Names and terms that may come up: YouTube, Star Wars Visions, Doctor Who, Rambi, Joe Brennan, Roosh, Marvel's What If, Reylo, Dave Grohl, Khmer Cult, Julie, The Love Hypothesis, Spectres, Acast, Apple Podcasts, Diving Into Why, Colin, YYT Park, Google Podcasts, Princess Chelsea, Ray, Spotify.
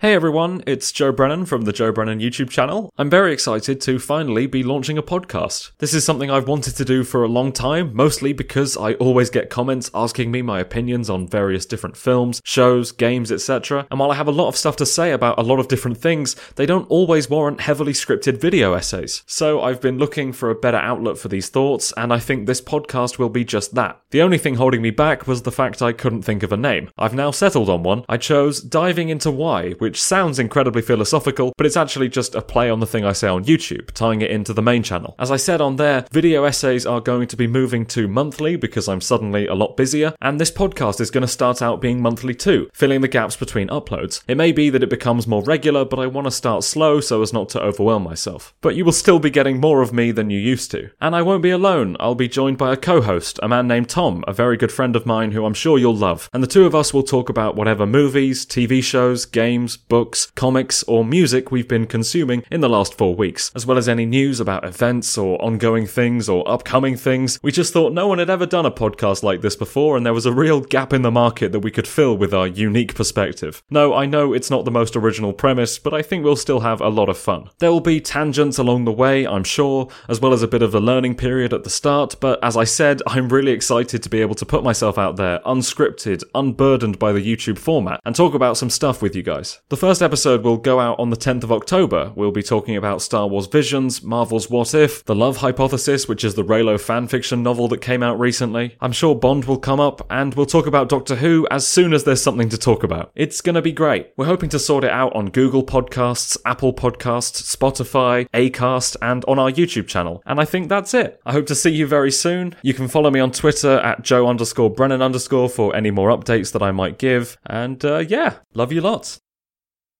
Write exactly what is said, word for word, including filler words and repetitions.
Hey everyone, it's Joe Brennan from the Joe Brennan YouTube channel. I'm very excited to finally be launching a podcast. This is something I've wanted to do for a long time, mostly because I always get comments asking me my opinions on various different films, shows, games, et cetera. And while I have a lot of stuff to say about a lot of different things, they don't always warrant heavily scripted video essays. So I've been looking for a better outlet for these thoughts, and I think this podcast will be just that. The only thing holding me back was the fact I couldn't think of a name. I've now settled on one. I chose Diving Into Why, which Which sounds incredibly philosophical, but it's actually just a play on the thing I say on YouTube, tying it into the main channel. As I said on there, video essays are going to be moving to monthly because I'm suddenly a lot busier, and this podcast is going to start out being monthly too, filling the gaps between uploads. It may be that it becomes more regular, but I want to start slow so as not to overwhelm myself. But you will still be getting more of me than you used to. And I won't be alone. I'll be joined by a co-host, a man named Tom, a very good friend of mine who I'm sure you'll love. And the two of us will talk about whatever movies, T V shows, games, books, comics, or music we've been consuming in the last four weeks, as well as any news about events or ongoing things or upcoming things. We just thought no one had ever done a podcast like this before, and there was a real gap in the market that we could fill with our unique perspective. No, I know it's not the most original premise, but I think we'll still have a lot of fun. There will be tangents along the way, I'm sure, as well as a bit of a learning period at the start, but as I said, I'm really excited to be able to put myself out there, unscripted, unburdened by the YouTube format, and talk about some stuff with you guys. The first episode will go out on the tenth of October. We'll be talking about Star Wars Visions, Marvel's What If, The Love Hypothesis, which is the Reylo fanfiction novel that came out recently. I'm sure Bond will come up, and we'll talk about Doctor Who as soon as there's something to talk about. It's gonna be great. We're hoping to sort it out on Google Podcasts, Apple Podcasts, Spotify, Acast, and on our YouTube channel. And I think that's it. I hope to see you very soon. You can follow me on Twitter at Joe underscore Brennan underscore for any more updates that I might give. And uh, yeah, love you lots.